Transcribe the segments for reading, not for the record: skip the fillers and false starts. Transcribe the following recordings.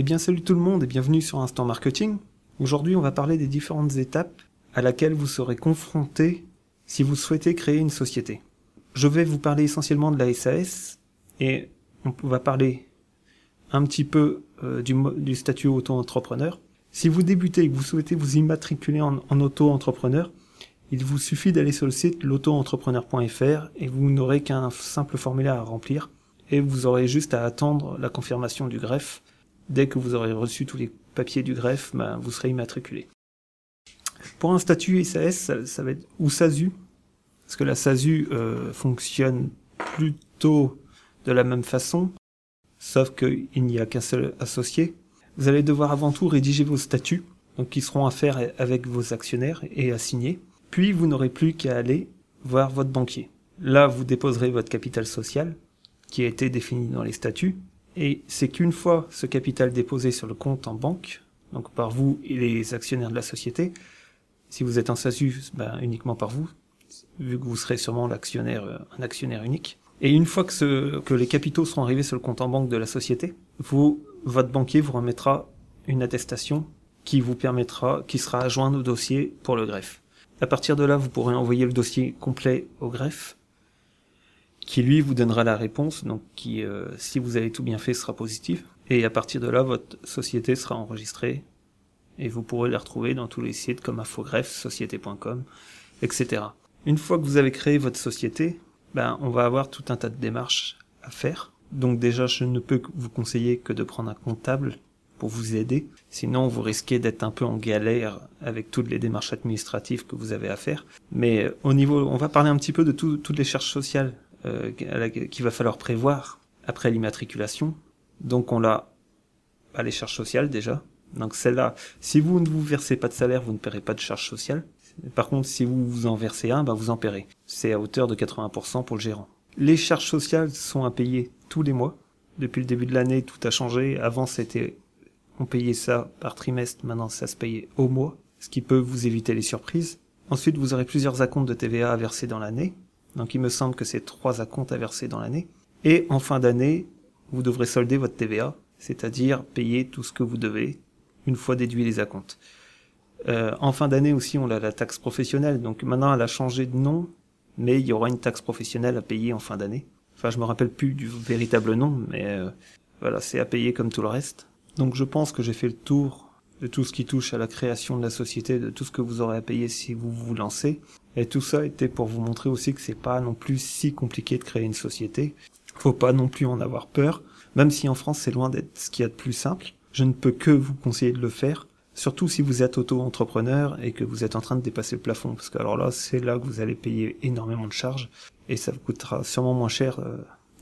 Eh bien salut tout le monde et bienvenue sur Instant Marketing. Aujourd'hui on va parler des différentes étapes à laquelle vous serez confronté si vous souhaitez créer une société. Je vais vous parler essentiellement de la SAS et on va parler un petit peu du statut auto-entrepreneur. Si vous débutez et que vous souhaitez vous immatriculer en auto-entrepreneur, il vous suffit d'aller sur le site lauto-entrepreneur.fr et vous n'aurez qu'un simple formulaire à remplir et vous aurez juste à attendre la confirmation du greffe. Dès que vous aurez reçu tous les papiers du greffe, vous serez immatriculé. Pour un statut SAS, ça va être ou SASU, parce que la SASU fonctionne plutôt de la même façon, sauf qu'il n'y a qu'un seul associé. Vous allez devoir avant tout rédiger vos statuts, donc qui seront à faire avec vos actionnaires et à signer. Puis vous n'aurez plus qu'à aller voir votre banquier. Là, vous déposerez votre capital social, qui a été défini dans les statuts. Et c'est qu'une fois ce capital déposé sur le compte en banque, donc par vous et les actionnaires de la société, si vous êtes en SASU, uniquement par vous, vu que vous serez sûrement un actionnaire unique. Et une fois que les capitaux seront arrivés sur le compte en banque de la société, votre banquier vous remettra une attestation qui sera à joindre au dossier pour le greffe. À partir de là, vous pourrez envoyer le dossier complet au greffe, qui lui vous donnera la réponse, donc qui, si vous avez tout bien fait, sera positif. Et à partir de là, votre société sera enregistrée et vous pourrez la retrouver dans tous les sites comme Infogreffe, société.com, etc. Une fois que vous avez créé votre société, on va avoir tout un tas de démarches à faire. Donc déjà, je ne peux vous conseiller que de prendre un comptable pour vous aider. Sinon, vous risquez d'être un peu en galère avec toutes les démarches administratives que vous avez à faire. Mais on va parler un petit peu de toutes les charges sociales qu'il va falloir prévoir après l'immatriculation. Donc on a les charges sociales déjà. Donc celle-là, si vous ne vous versez pas de salaire, vous ne paierez pas de charges sociales. Par contre, si vous vous en versez un, vous en paierez. C'est à hauteur de 80% pour le gérant. Les charges sociales sont à payer tous les mois. Depuis le début de l'année, tout a changé. Avant, on payait ça par trimestre. Maintenant, ça se payait au mois, ce qui peut vous éviter les surprises. Ensuite, vous aurez plusieurs acomptes de TVA à verser dans l'année. Donc il me semble que c'est 3 acomptes à verser dans l'année. Et en fin d'année, vous devrez solder votre TVA, c'est-à-dire payer tout ce que vous devez une fois déduit les acomptes. En fin d'année aussi, on a la taxe professionnelle. Donc maintenant, elle a changé de nom, mais il y aura une taxe professionnelle à payer en fin d'année. Enfin, je me rappelle plus du véritable nom, mais c'est à payer comme tout le reste. Donc je pense que j'ai fait le tour de tout ce qui touche à la création de la société, de tout ce que vous aurez à payer si vous vous lancez. Et tout ça était pour vous montrer aussi que c'est pas non plus si compliqué de créer une société. Faut pas non plus en avoir peur. Même si en France c'est loin d'être ce qu'il y a de plus simple, je ne peux que vous conseiller de le faire. Surtout si vous êtes auto-entrepreneur et que vous êtes en train de dépasser le plafond. Parce que alors là, c'est là que vous allez payer énormément de charges. Et ça vous coûtera sûrement moins cher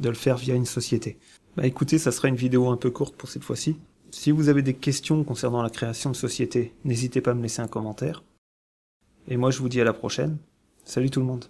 de le faire via une société. Écoutez, ça sera une vidéo un peu courte pour cette fois-ci. Si vous avez des questions concernant la création de société, n'hésitez pas à me laisser un commentaire. Et moi, je vous dis à la prochaine. Salut tout le monde.